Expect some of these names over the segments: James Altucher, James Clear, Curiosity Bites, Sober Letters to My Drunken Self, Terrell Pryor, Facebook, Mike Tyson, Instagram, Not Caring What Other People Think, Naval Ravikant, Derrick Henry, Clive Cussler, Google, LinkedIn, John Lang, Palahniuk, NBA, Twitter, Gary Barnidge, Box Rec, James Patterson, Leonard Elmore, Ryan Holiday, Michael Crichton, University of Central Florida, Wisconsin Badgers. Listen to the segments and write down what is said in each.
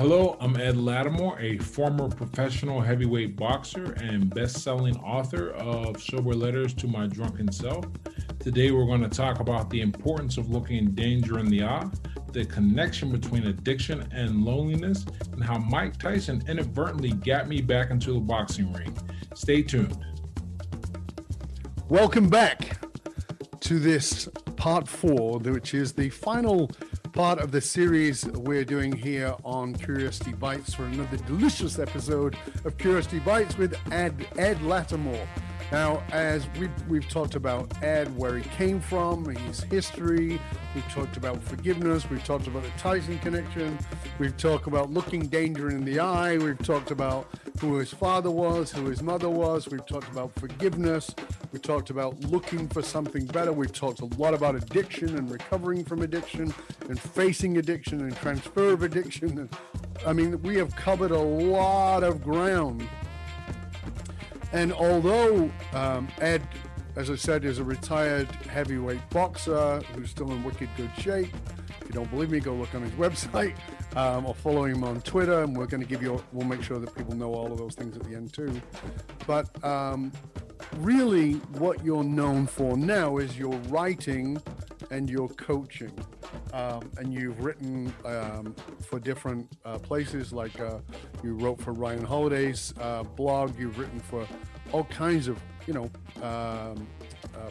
Hello, I'm Ed Lattimore, a former professional heavyweight boxer and best-selling author of Sober Letters to My Drunken Self. Today, we're going to talk about the importance of looking danger in the eye, the connection between addiction and loneliness, and how Mike Tyson inadvertently got me back into the boxing ring. Stay tuned. Welcome back to this part 4, which is the final part of the series we're doing here on Curiosity Bites for another delicious episode of Curiosity Bites with Ed Lattimore. Now, as we've talked about Ed, where he came from, his history, we've talked about forgiveness, we've talked about the Tyson connection, we've talked about looking danger in the eye, we've talked about who his father was, who his mother was, we've talked about forgiveness, we talked about looking for something better. We've talked a lot about addiction and recovering from addiction and facing addiction and transfer of addiction. I mean, we have covered a lot of ground. And although Ed, as I said, is a retired heavyweight boxer who's still in wicked good shape, if you don't believe me, go look on his website or follow him on Twitter. And we'll make sure that people know all of those things at the end too. But really, what you're known for now is your writing and your coaching. And you've written for different places, like you wrote for Ryan Holiday's blog. You've written for all kinds of,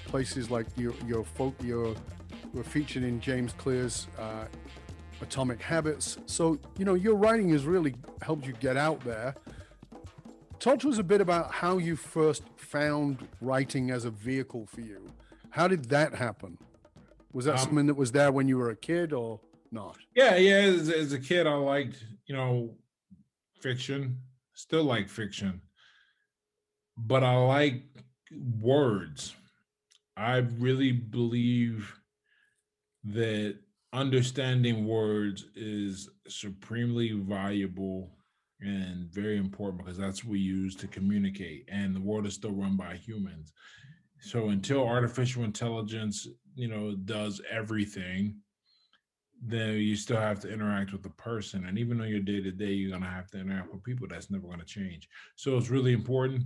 places like you were featured in James Clear's Atomic Habits. So, your writing has really helped you get out there. Talk to us a bit about how you first found writing as a vehicle for you. How did that happen? Was that something that was there when you were a kid or not? Yeah. As a kid, I liked, fiction. Still like fiction. But I like words. I really believe that understanding words is supremely valuable and very important, because that's what we use to communicate, and the world is still run by humans. So until artificial intelligence, does everything, then you still have to interact with the person. And even on your day-to-day, you're going to have to interact with people. That's never going to change. So it's really important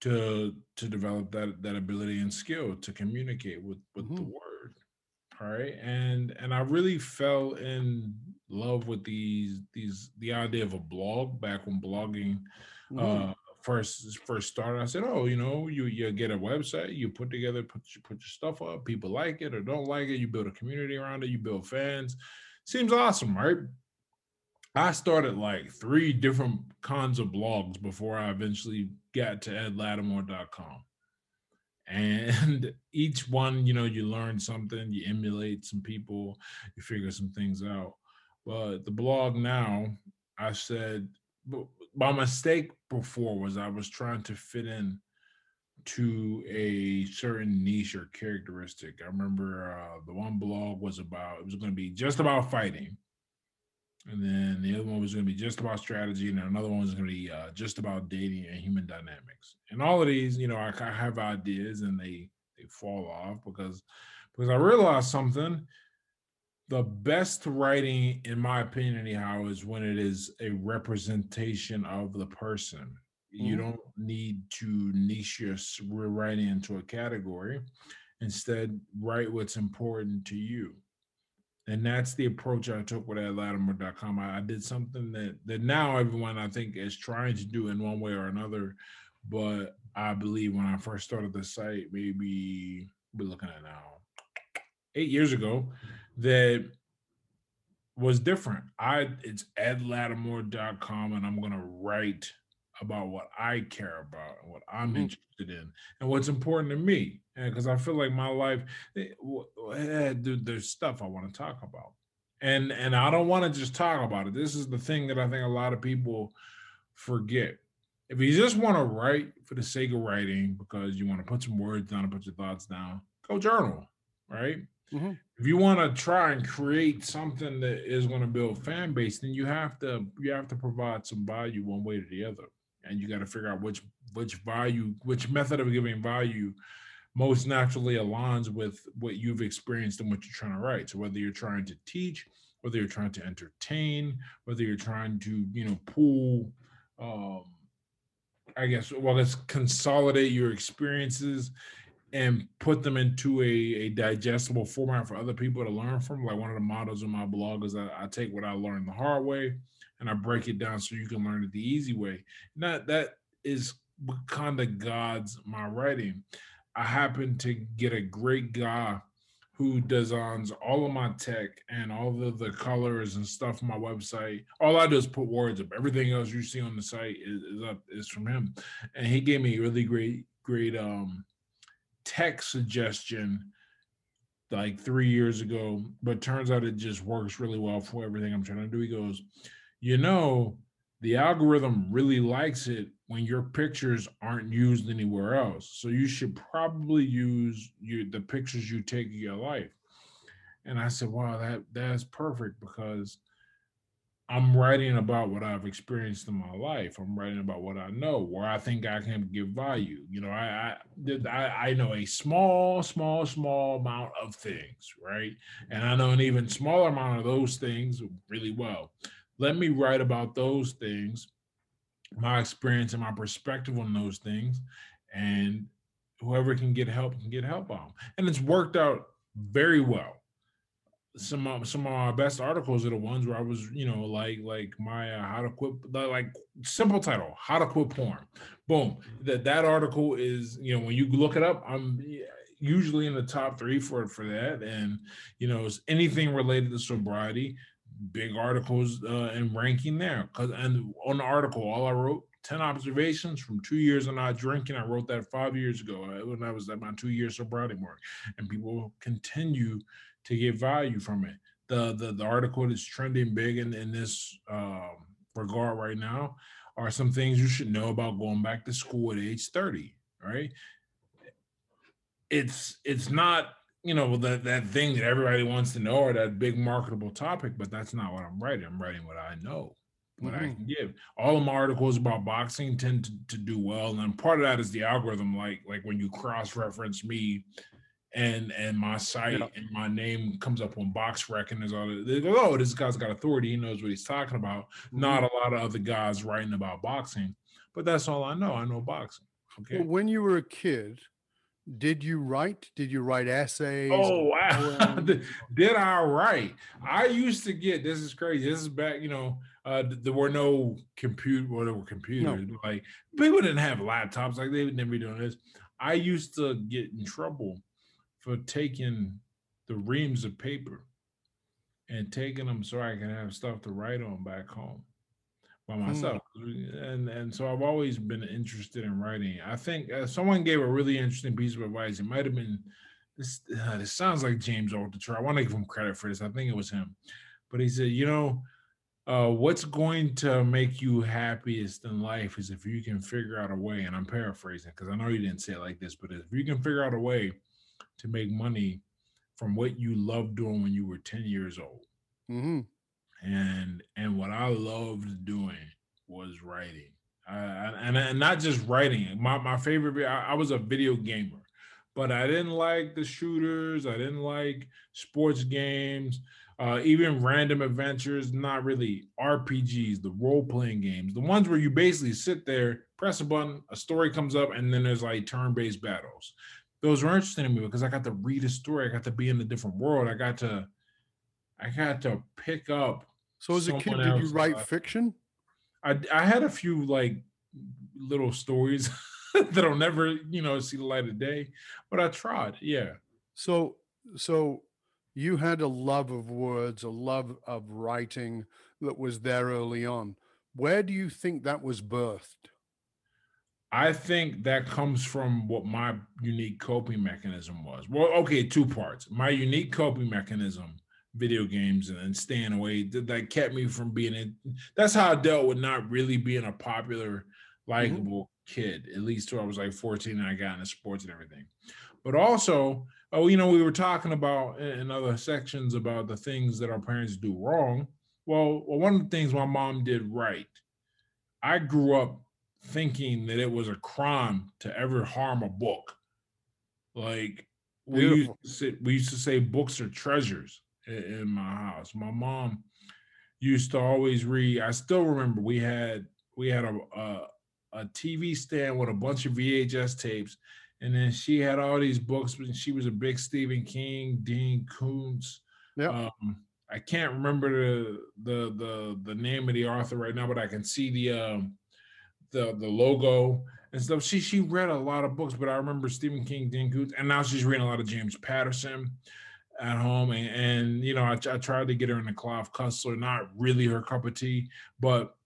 to develop that ability and skill to communicate with the word. All right. And I really fell in love with the idea of a blog back when blogging first started. I said, you get a website, you put together, put your stuff up, people like it or don't like it, you build a community around it, you build fans. Seems awesome, right? I started like 3 different kinds of blogs before I eventually got to edlattimore.com. And each one, you learn something, you emulate some people, you figure some things out. But the blog now, I said, my mistake before was I was trying to fit in to a certain niche or characteristic. I remember the one blog it was going to be just about fighting. And then the other one was going to be just about strategy. And then another one was going to be just about dating and human dynamics. And all of these, I have ideas and they fall off because I realized something. The best writing, in my opinion, anyhow, is when it is a representation of the person. Mm-hmm. You don't need to niche your writing into a category. Instead, write what's important to you. And that's the approach I took with edlattimore.com. I did something that now everyone, I think, is trying to do in one way or another. But I believe when I first started the site, maybe we're looking at now 8 years ago, that was different. It's edlattimore.com, and I'm going to write about what I care about and what I'm interested in and what's important to me. And because I feel like my life, there's stuff I want to talk about. And I don't want to just talk about it. This is the thing that I think a lot of people forget. If you just want to write for the sake of writing, because you want to put some words down and put your thoughts down, go journal, right? Mm-hmm. If you want to try and create something that is going to build fan base, then you have to provide some value one way or the other, and you got to figure out which method of giving value most naturally aligns with what you've experienced and what you're trying to write. So whether you're trying to teach whether you're trying to entertain, whether you're trying to, you know, pull, I guess, well, let's consolidate your experiences and put them into a digestible format for other people to learn from. Like one of the mottos in my blog is that I take what I learned the hard way and I break it down so you can learn it the easy way. Now, that is kind of God's my writing. I happen to get a great guy who designs all of my tech and all of the colors and stuff on my website. All I do is put words up. Everything else you see on the site is from him. And he gave me a really great tech suggestion like 3 years ago, but turns out it just works really well for everything I'm trying to do. He goes, you know, the algorithm really likes it when your pictures aren't used anywhere else. So you should probably use the pictures you take of your life. And I said, wow, that's perfect, because I'm writing about what I've experienced in my life. I'm writing about what I know, where I think I can give value. You know, I know a small amount of things, right? And I know an even smaller amount of those things really well. Let me write about those things, my experience and my perspective on those things, and whoever can get help on. And it's worked out very well. Some of our best articles are the ones where I was, you know, like my how to quit, like simple title, how to quit porn. Boom. That article is, you know, when you look it up, I'm usually in the top three for that. And, you know, it's anything related to sobriety. Big articles and ranking there. And on the article, all I wrote, 10 observations from 2 years of not drinking. I wrote that 5 years ago when I was at my 2 year sobriety mark. And people continue to get value from it. The article that's trending big in this regard right now are some things you should know about going back to school at age 30, right? It's not, you know, that thing that everybody wants to know or that big marketable topic, but that's not what I'm writing. I'm writing what I know, what I can give. All of my articles about boxing tend to do well. And then part of that is the algorithm, like when you cross-reference me and my site and my name comes up on Box Rec and there's all that, they go, oh, this guy's got authority. He knows what he's talking about. Not a lot of other guys writing about boxing, but that's all I know. I know boxing. Okay. Well, when you were a kid, did you write essays? Oh, wow. Did I write? I used to get, this is crazy. This is back, you know, there were no computers. No. Like people didn't have laptops. Like they would never be doing this. I used to get in trouble for taking the reams of paper and taking them so I can have stuff to write on back home by myself. And so I've always been interested in writing. I think someone gave a really interesting piece of advice. It might have been this sounds like James Altucher. I want to give him credit for this. I think it was him. But he said, you know, what's going to make you happiest in life is if you can figure out a way, and I'm paraphrasing because I know he didn't say it like this, but if you can figure out a way to make money from what you loved doing when you were 10 years old. Mm-hmm. And what I loved doing was writing, and not just writing. My favorite, I was a video gamer, but I didn't like the shooters. I didn't like sports games, even random adventures, not really. RPGs, the role-playing games, the ones where you basically sit there, press a button, a story comes up, and then there's like turn-based battles. Those were interesting to me because I got to read a story. I got to be in a different world. I got to pick up. So as a kid, did you write fiction? I had a few like little stories that'll never, you know, see the light of day, but I tried. Yeah. So you had a love of words, a love of writing that was there early on. Where do you think that was birthed? I think that comes from what my unique coping mechanism was. Well, okay, two parts. My unique coping mechanism, video games and staying away, that kept me from being in. That's how I dealt with not really being a popular, likable kid, at least till I was like 14 and I got into sports and everything. But also, oh, you know, we were talking about in other sections about the things that our parents do wrong. Well, one of the things my mom did right, I grew up thinking that it was a crime to ever harm a book. Like we used to say books are treasures. in my house. My mom used to always read. I still remember we had a TV stand with a bunch of VHS tapes, and then she had all these books. And she was a big Stephen King, Dean Koontz. Yep. I can't remember the name of the author right now, but I can see the logo and stuff. She read a lot of books, but I remember Stephen King, Dean Koontz, and now she's reading a lot of James Patterson at home. And you know, I tried to get her into Clive Cussler, not really her cup of tea, but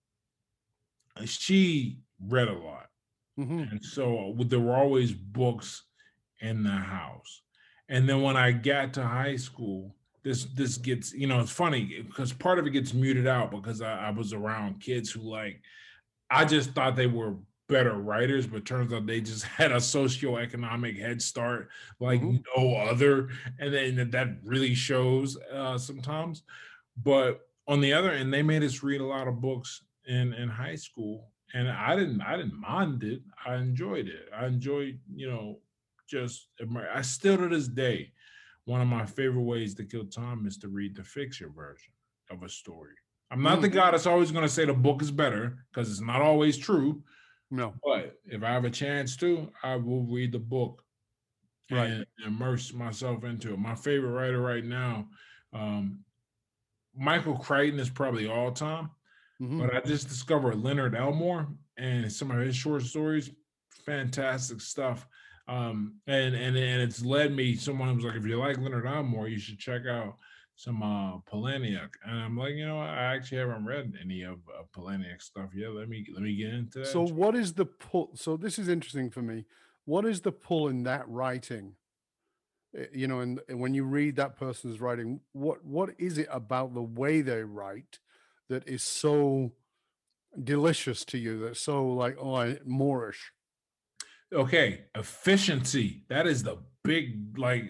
she read a lot. Mm-hmm. And so there were always books in the house. And then when I got to high school, this gets, you know, it's funny because part of it gets muted out because I was around kids who, like, I just thought they were better writers, but turns out they just had a socioeconomic head start like mm-hmm. no other. And then that really shows sometimes. But on the other end, they made us read a lot of books in high school. And I didn't mind it. I enjoyed it. I enjoyed, you know, just, I still to this day, one of my favorite ways to kill time is to read the fiction version of a story. I'm not the guy that's always going to say the book is better, because it's not always true. No. But if I have a chance to, I will read the book and immerse myself into it. My favorite writer right now, Michael Crichton is probably all time. Mm-hmm. But I just discovered Leonard Elmore and some of his short stories, fantastic stuff. And it's led me, someone was like, if you like Leonard Elmore, you should check out some Palahniuk. And I'm like, you know, I actually haven't read any of Palahniuk stuff yet. Let me get into that. So what is the pull? So this is interesting for me. What is the pull in that writing? You know, and when you read that person's writing, what is it about the way they write that is so delicious to you, that's so like, Moorish? Okay, efficiency. That is the big, like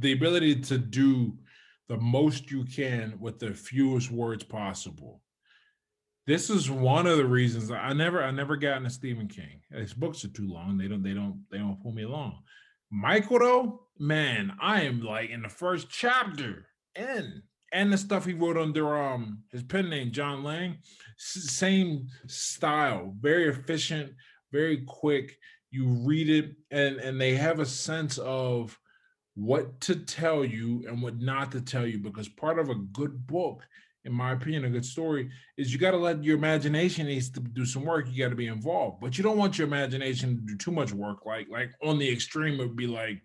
the ability to do the most you can with the fewest words possible. This is one of the reasons I never got into Stephen King. His books are too long. They don't pull me along. Michael, though, man, I am like in the first chapter in. And the stuff he wrote under his pen name, John Lang, same style, very efficient, very quick. You read it, and they have a sense of what to tell you and what not to tell you, because part of a good book, in my opinion, a good story, is you got to let your imagination needs to do some work. You got to be involved, but you don't want your imagination to do too much work. Like on the extreme, it would be like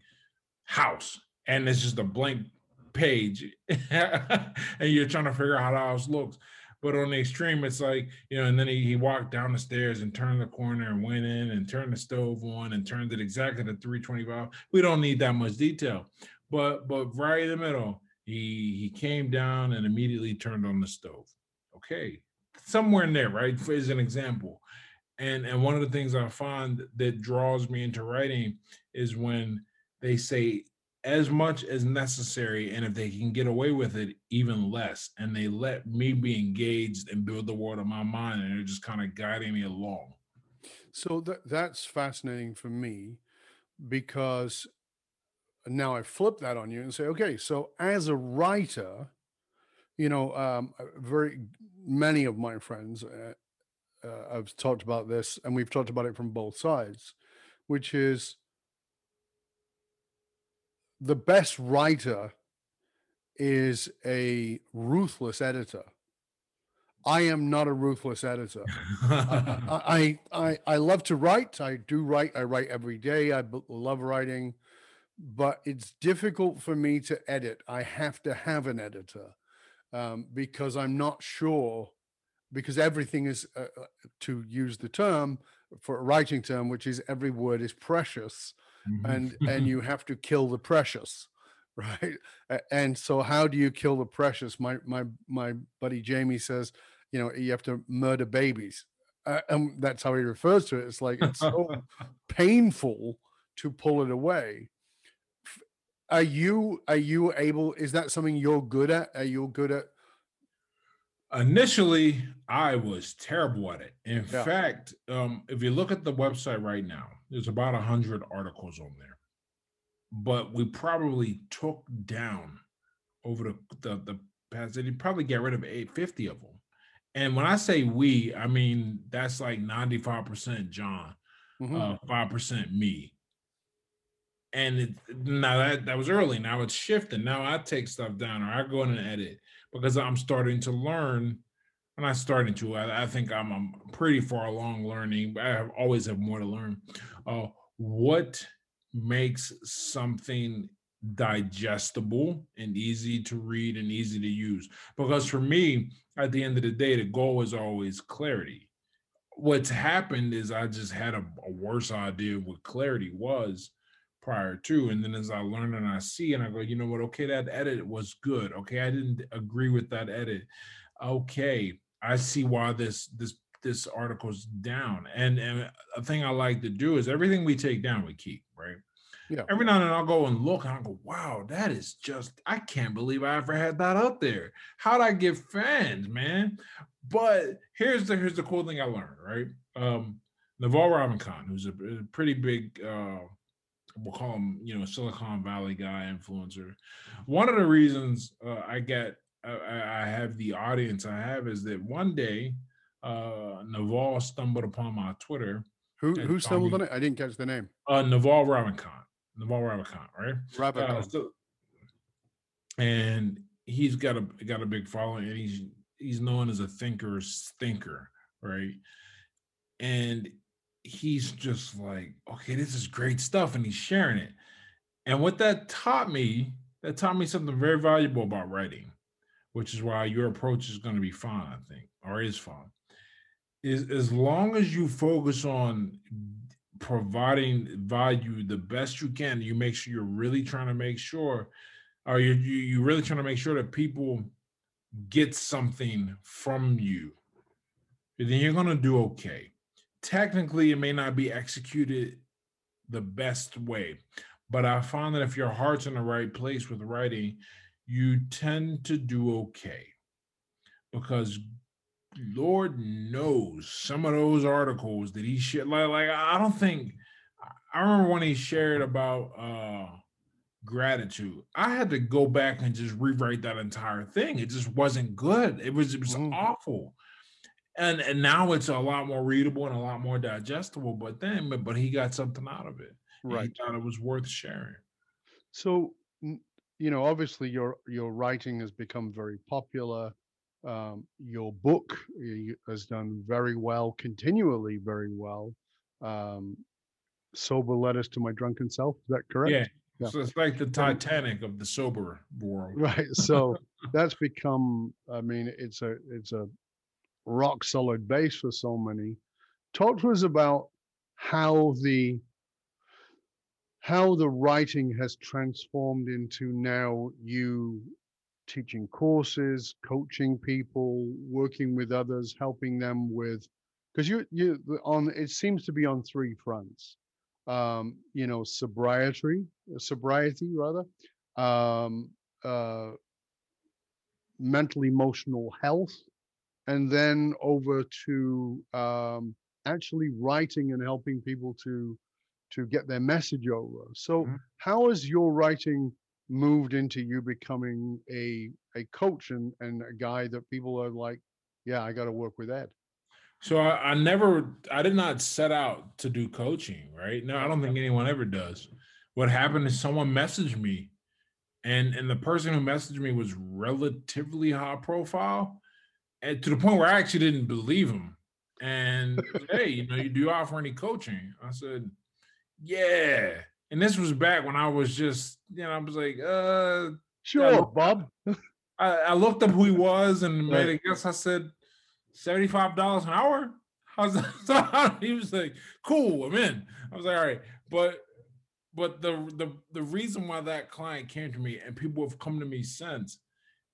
House, and it's just a blank page and you're trying to figure out how the house looks. But on the extreme, it's like, you know, and then he walked down the stairs and turned the corner and went in and turned the stove on and turned it exactly to 325. We don't need that much detail, but right in the middle, he came down and immediately turned on the stove. Okay, somewhere in there, right, is an example. And one of the things I find that draws me into writing is when they say as much as necessary, and if they can get away with it, even less, and they let me be engaged and build the world in my mind, and they're just kind of guiding me along. So that's fascinating for me, because now I flip that on you and say, okay, so as a writer, you know, very many of my friends have talked about this, and we've talked about it from both sides, which is the best writer is a ruthless editor. I am not a ruthless editor. I love to write. I do write. I write every day. I love writing, but it's difficult for me to edit. I have to have an editor because I'm not sure, because everything is, to use the term for a writing term, which is every word is precious. And you have to kill the precious, right? And so how do you kill the precious? My buddy Jamie says, you know, you have to murder babies, and that's how he refers to it. It's like, it's so painful to pull it away. Are you able, is that something you're good at? Are you good at? Initially, I was terrible at it. In fact, if you look at the website right now, there's about 100 articles on there, but we probably took down over the past, they probably get rid of 850 of them. And when I say we, I mean, that's like 95% John, 5% me. And now that was early. Now it's shifting. Now I take stuff down or I go in and edit because I'm starting to learn. I'm not starting to. I think I'm pretty far along learning. I always have more to learn. What makes something digestible and easy to read and easy to use? Because for me, at the end of the day, the goal is always clarity. What's happened is I just had a worse idea of what clarity was prior to, and then as I learn and I see and I go, you know what, okay, that edit was good. Okay, I didn't agree with that edit. Okay, I see why this article's down. And a thing I like to do is everything we take down, we keep, right? Yeah. Every now and then I'll go and look and I'll go, wow, that is just, I can't believe I ever had that up there. How'd I get fans, man? But here's the cool thing I learned, right? Naval Ravikant, who's a pretty big, we'll call him, Silicon Valley guy, influencer. One of the reasons I have the audience I have is that one day Naval stumbled upon my Twitter. Who stumbled on it? I didn't catch the name. Naval Ravikant. Naval Ravikant, right? Ravikant. And he's got a big following, and he's known as a thinker's thinker, right? And he's just like, okay, this is great stuff, and he's sharing it. And what that taught me something very valuable about writing, which is why your approach is going to be fine, I think, or is fine, is as long as you focus on providing value the best you can, you make sure you're really trying to make sure, or you're really trying to make sure that people get something from you, then you're going to do okay. Technically, it may not be executed the best way, but I find that if your heart's in the right place with writing, you tend to do okay, because Lord knows some of those articles that he shared, like I don't think, I remember when he shared about gratitude, I had to go back and just rewrite that entire thing. It just wasn't good. It was awful. And now it's a lot more readable and a lot more digestible, but he got something out of it. Right. He thought it was worth sharing. So, obviously your writing has become very popular. Your book has done very well, continually very well. Sober Letters to My Drunken Self, is that correct? Yeah. So it's like the Titanic of the sober world. Right. So that's become, it's a rock solid base for so many. Talk to us about how the writing has transformed into now you teaching courses, coaching people, working with others, helping them with, because you on, it seems to be on three fronts, sobriety, mental emotional health, and then over to actually writing and helping people to get their message over. So how has your writing moved into you becoming a coach and a guy that people are like, yeah, I got to work with Ed? So I did not set out to do coaching, right? No, I don't think anyone ever does. What happened is someone messaged me, and the person who messaged me was relatively high profile, and to the point where I actually didn't believe him. And hey, you do offer any coaching? I said, yeah. And this was back when I was just, I was like, sure, Bob. I looked up who he was and made a guess. I said, $75 an hour. I was like, he was like, cool, I'm in. I was like, all right. But the reason why that client came to me, and people have come to me since,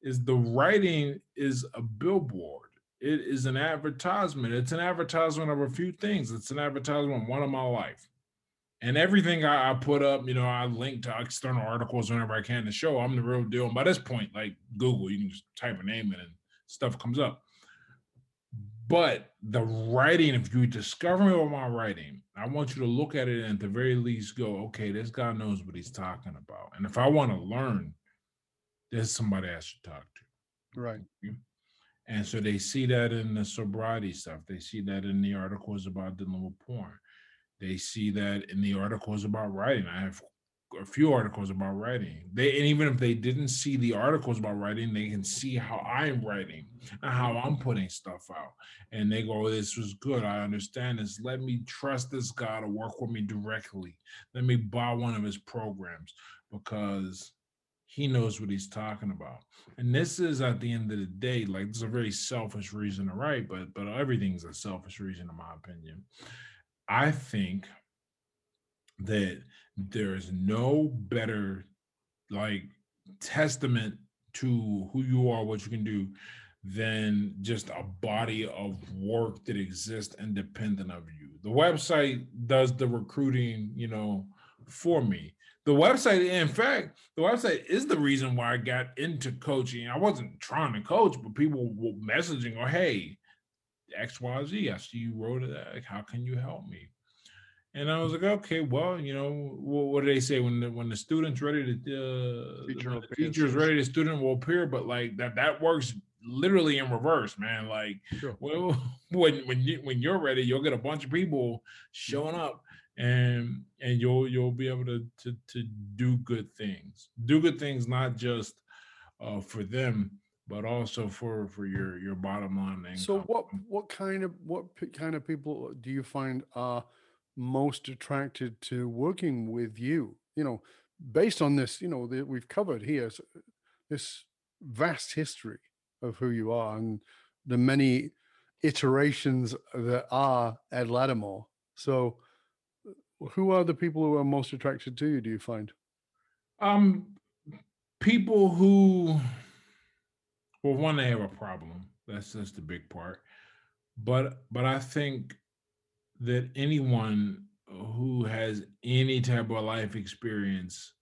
is the writing is a billboard. It is an advertisement. It's an advertisement of a few things. It's an advertisement of one of my life. And everything I put up, I link to external articles whenever I can to show I'm the real deal. And by this point, like Google, you can just type a name in and stuff comes up. But the writing, if you discover me with my writing, I want you to look at it and at the very least go, okay, this guy knows what he's talking about. And if I want to learn, there's somebody I should talk to. Right. And so they see that in the sobriety stuff. They see that in the articles about dealing with porn. They see that in the articles about writing. I have a few articles about writing. And even if they didn't see the articles about writing, they can see how I'm writing and how I'm putting stuff out. And they go, this was good. I understand this. Let me trust this guy to work with me directly. Let me buy one of his programs because he knows what he's talking about. And this is, at the end of the day, like, it's a very selfish reason to write, but everything's a selfish reason, in my opinion. I think that there is no better, like, testament to who you are, what you can do, than just a body of work that exists independent of you. The website does the recruiting, you know, for me. The website, in fact, the website is the reason why I got into coaching. I wasn't trying to coach, but people were messaging, or, hey, XYZ, I see you wrote it. How can you help me? And I was like, okay, well, you know, what do they say? When the student's ready to, the teacher's ready, the student will appear. But like that works literally in reverse, man. Like, sure. Well, when you're ready, you'll get a bunch of people showing up, and you'll be able to do good things, not just for them, but also for your bottom line income. So what kind of people do you find most attracted to working with you, you know, based on this, you know, that we've covered here, so this vast history of who you are and the many iterations that are Ed Lattimore. So who are the people who are most attracted to you, do you find? People who, well, one, they have a problem. That's the big part. But I think that anyone who has any type of life experience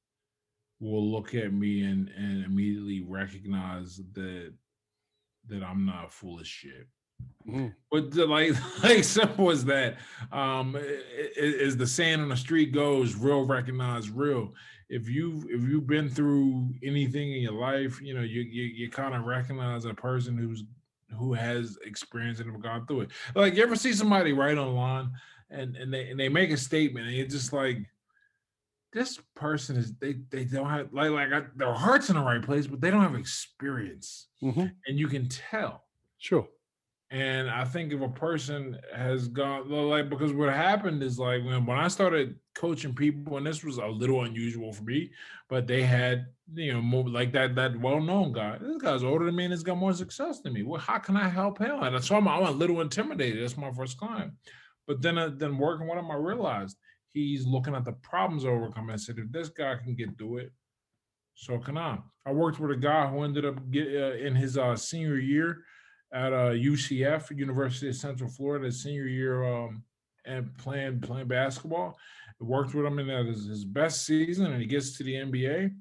will look at me and immediately recognize that I'm not full of shit. Mm. But like simple as that. Is the saying on the street goes, real recognize real. If you've been through anything in your life, you know, you kind of recognize a person who has experience and have gone through it. Like, you ever see somebody write online and they make a statement and you're just like, this person is, they don't have, like their heart's in the right place, but they don't have experience. Mm-hmm. And you can tell. Sure. And I think if a person has gone, like, because what happened is, like, when I started coaching people, and this was a little unusual for me, but they had, you know, more, like that well-known guy. This guy's older than me and he's got more success than me. Well, how can I help him? And so I'm a little intimidated. That's my first client. But then working with him, I realized he's looking at the problems overcoming. I said, if this guy can get through it, so can I. I worked with a guy who ended up in his senior year at UCF, University of Central Florida, senior year, and playing basketball. I worked with him in his best season, and he gets to the NBA.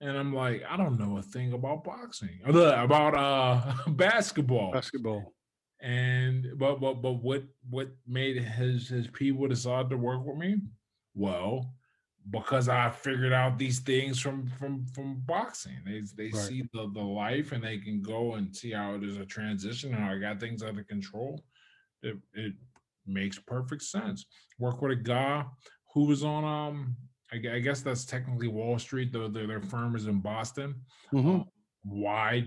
And I'm like, I don't know a thing about boxing, about basketball. Basketball. And but what made his people decide to work with me? Well, because I figured out these things from boxing. They right. See the life, and they can go and see how there's a transition and how I got things under control. It makes perfect sense. Work with a guy who was on, I guess that's technically Wall Street, though their firm is in Boston. Mm-hmm. Why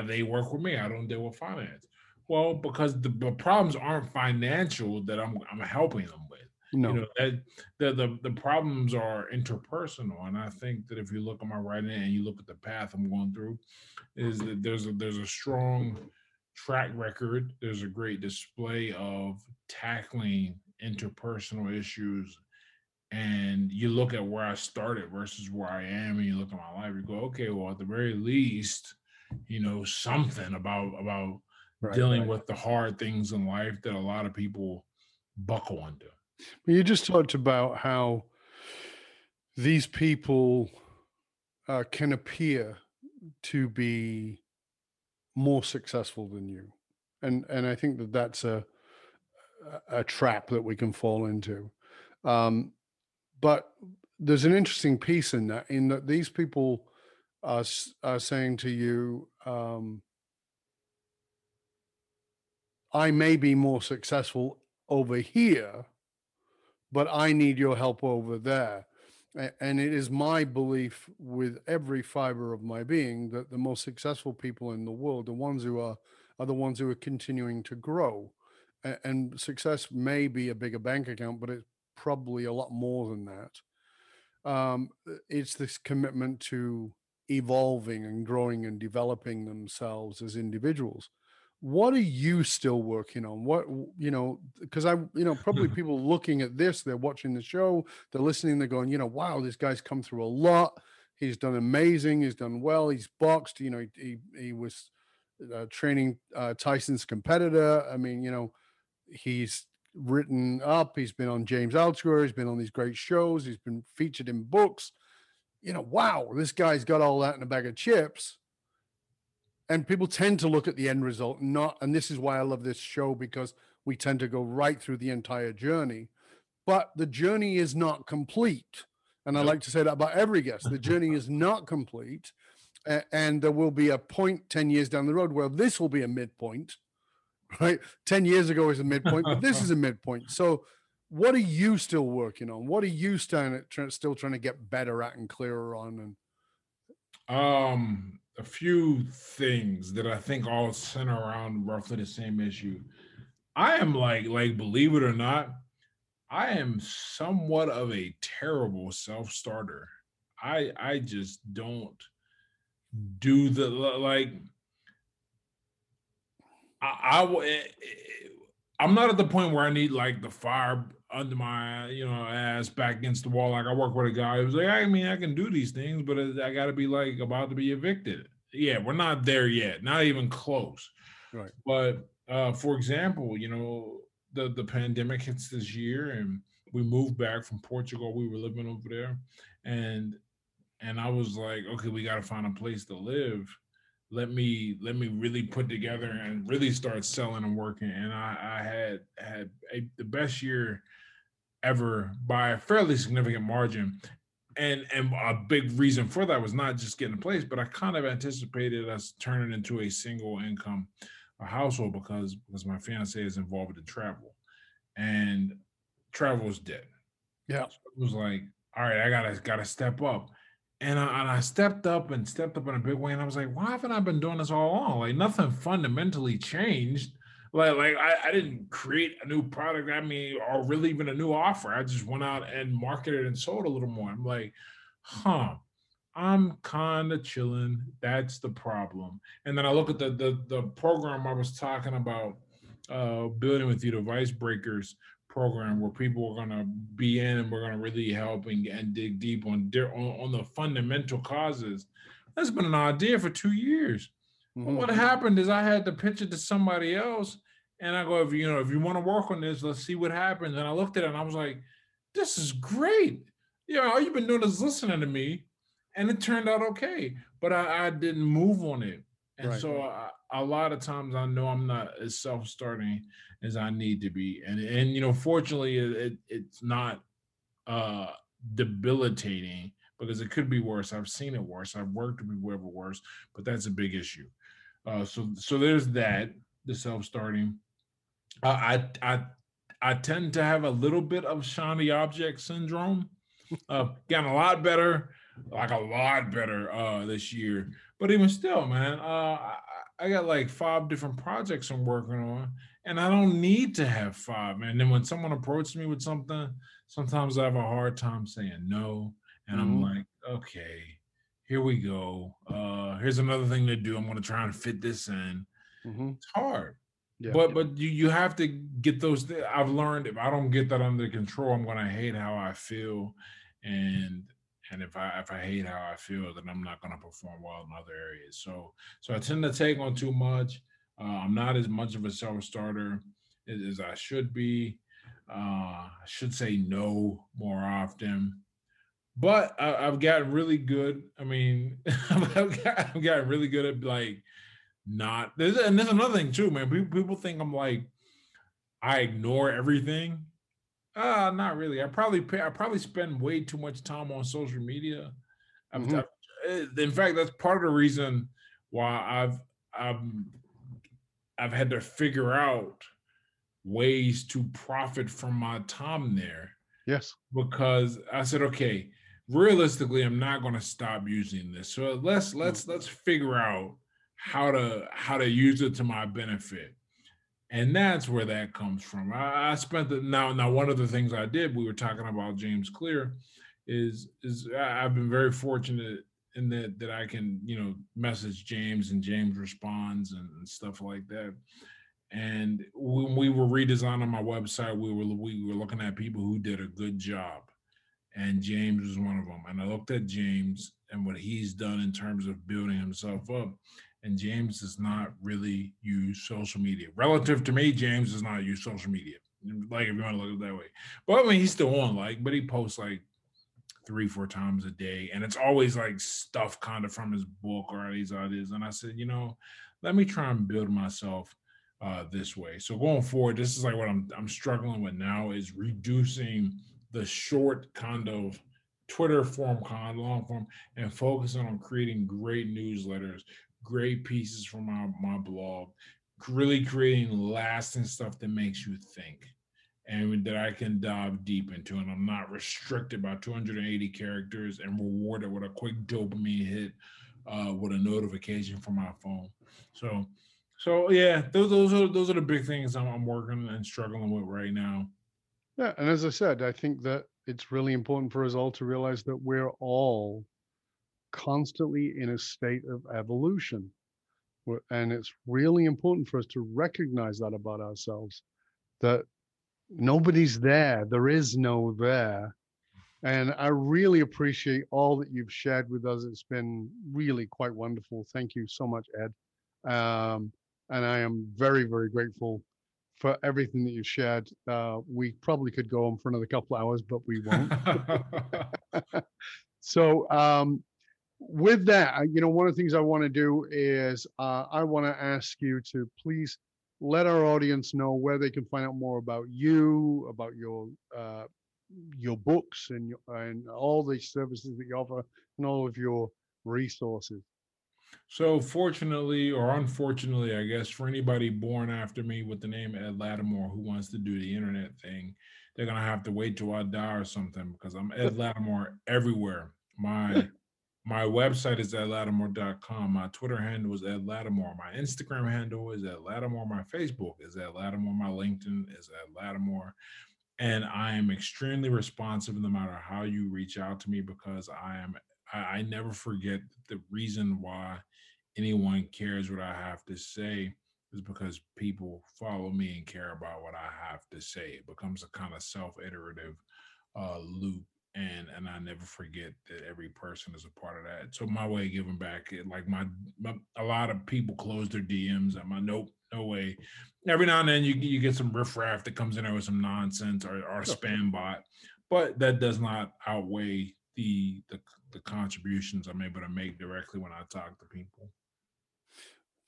they work with me? I don't deal with finance. Well, because the problems aren't financial that I'm helping them with. No. You know, the problems are interpersonal, and I think that if you look at my writing and you look at the path I'm going through, is that there's a strong track record. There's a great display of tackling interpersonal issues, and you look at where I started versus where I am, and you look at my life, you go, okay, well, at the very least, you know, something about right, dealing right. with the hard things in life that a lot of people buckle under. You just talked about how these people can appear to be more successful than you, and I think that that's a trap that we can fall into. But there's an interesting piece in that these people saying to you, I may be more successful over here, but I need your help over there. And it is my belief with every fiber of my being that the most successful people in the world, the ones who are the ones who are continuing to grow. And success may be a bigger bank account, but it's probably a lot more than that. It's this commitment to evolving and growing and developing themselves as individuals. What are you still working on? What, you know, because I, you know, probably people looking at this, they're watching the show, they're listening, they're going, you know, wow, this guy's come through a lot. He's done amazing. He's done well. He's boxed. You know, he was training Tyson's competitor. I mean, you know, he's written up. He's been on James Altucher. He's been on these great shows. He's been featured in books. You know, wow, this guy's got all that in a bag of chips. And people tend to look at the end result, and this is why I love this show, because we tend to go right through the entire journey, but the journey is not complete. And I like to say that about every guest, the journey is not complete. And there will be a point 10 years down the road where this will be a midpoint, right? 10 years ago is a midpoint, but this is a midpoint. So what are you still working on? What are you still trying to get better at and clearer on? And a few things that I think all center around roughly the same issue. I am like, believe it or not, I am somewhat of a terrible self-starter. I just don't do the, like, I'm not at the point where I need like the fire under my, you know, ass back against the wall. Like I work with a guy who's like, I mean, I can do these things, but I got to be like about to be evicted. Yeah, we're not there yet, not even close. Right. But for example, you know, the pandemic hits this year, and we moved back from Portugal. We were living over there, and I was like, okay, we got to find a place to live. Let me really put together and really start selling and working. And I had the best year ever by a fairly significant margin. And a big reason for that was not just getting a place, but I kind of anticipated us turning into a single income household because my fiance is involved in travel, and travel is dead. Yeah. So it was like, all right, I gotta step up. And I stepped up in a big way, and I was like, why haven't I been doing this all along? Like nothing fundamentally changed. Like I didn't create a new product, I mean, or really even a new offer. I just went out and marketed and sold a little more. I'm like, I'm kind of chilling. That's the problem. And then I look at the program I was talking about, building with you, the Vice Breakers program, where people are going to be in and we're going to really help and dig deep on the fundamental causes. That's been an idea for 2 years. Mm-hmm. What happened is I had to pitch it to somebody else, and I go, if you want to work on this, let's see what happens. And I looked at it and I was like, this is great. You know, all you've been doing is listening to me, and it turned out okay, but I didn't move on it. And right. So a lot of times I know I'm not as self-starting as I need to be. And you know, fortunately it's not debilitating, because it could be worse. I've seen it worse. I've worked with people ever worse, but that's a big issue. So there's that, the self-starting. I tend to have a little bit of shiny object syndrome. Gotten a lot better this year. But even still, man, I got like 5 different projects I'm working on, and I don't need to have 5. And then when someone approaches me with something, sometimes I have a hard time saying no. And I'm like, okay, here we go. Here's another thing to do. I'm going to try and fit this in. Mm-hmm. It's hard. Yeah. But you have to get those things. I've learned if I don't get that under control, I'm going to hate how I feel. And if I hate how I feel, then I'm not going to perform well in other areas. So I tend to take on too much. I'm not as much of a self-starter as I should be. I should say no more often. But I've gotten really good. I mean, I've gotten really good at like not. And there's another thing too, man. People think I'm like, I ignore everything. Not really. I probably spend way too much time on social media. Mm-hmm. in fact, that's part of the reason why I've had to figure out ways to profit from my time there. Yes. Because I said, okay, realistically, I'm not going to stop using this. So let's figure out how to use it to my benefit. And that's where that comes from. I spent the now one of the things I did, we were talking about James Clear, is I've been very fortunate in that I can, message James and James responds and stuff like that. And when we were redesigning my website, we were looking at people who did a good job. And James was one of them. And I looked at James and what he's done in terms of building himself up. And James does not really use social media. Relative to me, James does not use social media. Like, if you want to look at it that way. But I mean, he's still on, but he posts 3-4 times a day. And it's always stuff kind of from his book or these ideas. And I said, let me try and build myself this way. So going forward, this is what I'm struggling with now, is reducing the short kind of Twitter form, kind of long form, and focusing on creating great newsletters, great pieces from my blog, really creating lasting stuff that makes you think and that I can dive deep into. And I'm not restricted by 280 characters and rewarded with a quick dopamine hit with a notification from my phone. So yeah, those are the big things I'm working and struggling with right now. Yeah, and as I said, I think that it's really important for us all to realize that we're all constantly in a state of evolution. And it's really important for us to recognize that about ourselves, that nobody's there. There is no there. And I really appreciate all that you've shared with us. It's been really quite wonderful. Thank you so much, Ed. And I am very, very grateful for everything that you've shared. We probably could go on for another couple hours, but we won't. So with that, one of the things I want to do is I want to ask you to please let our audience know where they can find out more about you, about your books and all the services that you offer and all of your resources. So fortunately, or unfortunately, I guess, for anybody born after me with the name Ed Lattimore who wants to do the internet thing, they're going to have to wait till I die or something, because I'm Ed Lattimore everywhere. My website is edlattimore.com. My Twitter handle is Ed Lattimore. My Instagram handle is Ed Lattimore. My Facebook is Ed Lattimore. My LinkedIn is Ed Lattimore. And I am extremely responsive no matter how you reach out to me, because I never forget the reason why anyone cares what I have to say is because people follow me and care about what I have to say. It becomes a kind of self-iterative loop. And I never forget that every person is a part of that. So my way of giving back, a lot of people close their DMs. I'm like, nope, no way. Every now and then you get some riffraff that comes in there with some nonsense or spam bot, but that does not outweigh the contributions I'm able to make directly when I talk to people.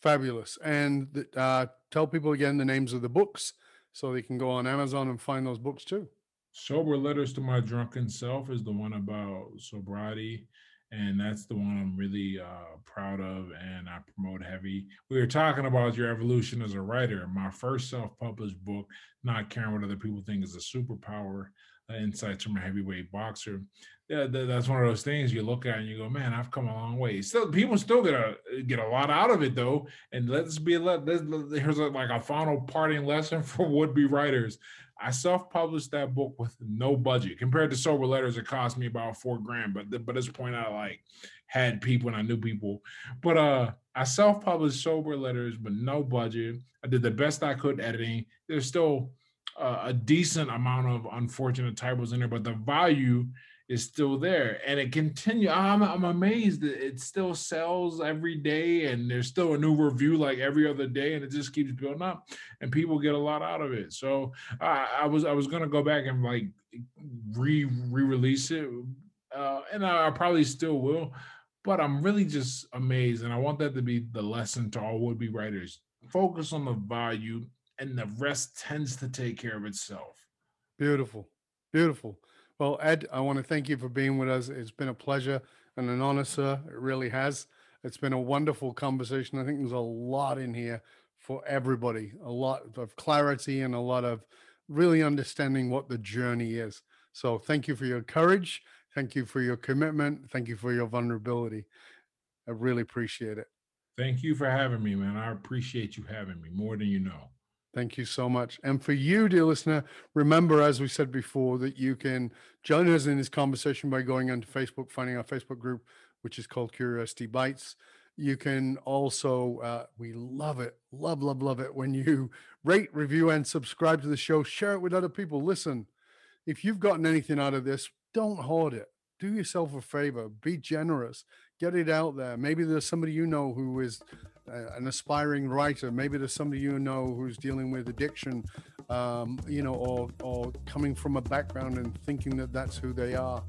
Fabulous. And tell people again the names of the books so they can go on Amazon and find those books too. Sober Letters to My Drunken Self is the one about sobriety, and that's the one I'm really proud of, and I promote heavy. We were talking about your evolution as a writer. My first self-published book, Not Caring What Other People Think is a Superpower, Insights from a Heavyweight Boxer. Yeah, that's one of those things you look at and you go, man, I've come a long way. Still, people still get a lot out of it though. And here's a final parting lesson for would-be writers. I self-published that book with no budget. Compared to Sober Letters, it cost me about $4,000. But at this point, I had people and I knew people. But I self-published Sober Letters with no budget. I did the best I could editing. There's still a decent amount of unfortunate typos in there, but the value is still there, and it continues. I'm amazed that it still sells every day, and there's still a new review every other day, and it just keeps building up, and people get a lot out of it. So I was gonna go back and re-release it, and I probably still will, but I'm really just amazed, and I want that to be the lesson to all would-be writers. Focus on the value, and the rest tends to take care of itself. Beautiful, beautiful. Well, Ed, I want to thank you for being with us. It's been a pleasure. and an honor, sir. It really has. It's been a wonderful conversation. I think there's a lot in here for everybody, a lot of clarity and a lot of really understanding what the journey is. So thank you for your courage. Thank you for your commitment. Thank you for your vulnerability. I really appreciate it. Thank you for having me, man. I appreciate you having me more than you know. Thank you so much. And for you, dear listener, remember, as we said before, that you can join us in this conversation by going onto Facebook, finding our Facebook group, which is called Curiosity Bites. You can also, we love it, love it when you rate, review, and subscribe to the show. Share it with other people. Listen, if you've gotten anything out of this, don't hoard it. Do yourself a favor. Be generous. Get it out there. Maybe there's somebody you know who is an aspiring writer. Maybe there's somebody you know who's dealing with addiction, you know, or coming from a background and thinking that that's who they are.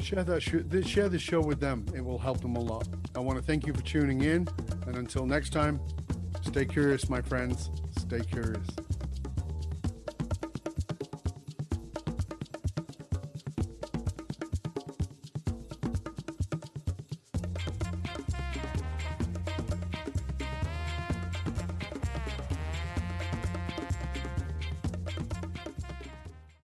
Share the show with them. It will help them a lot. I want to thank you for tuning in. And until next time, stay curious, my friends. Stay curious.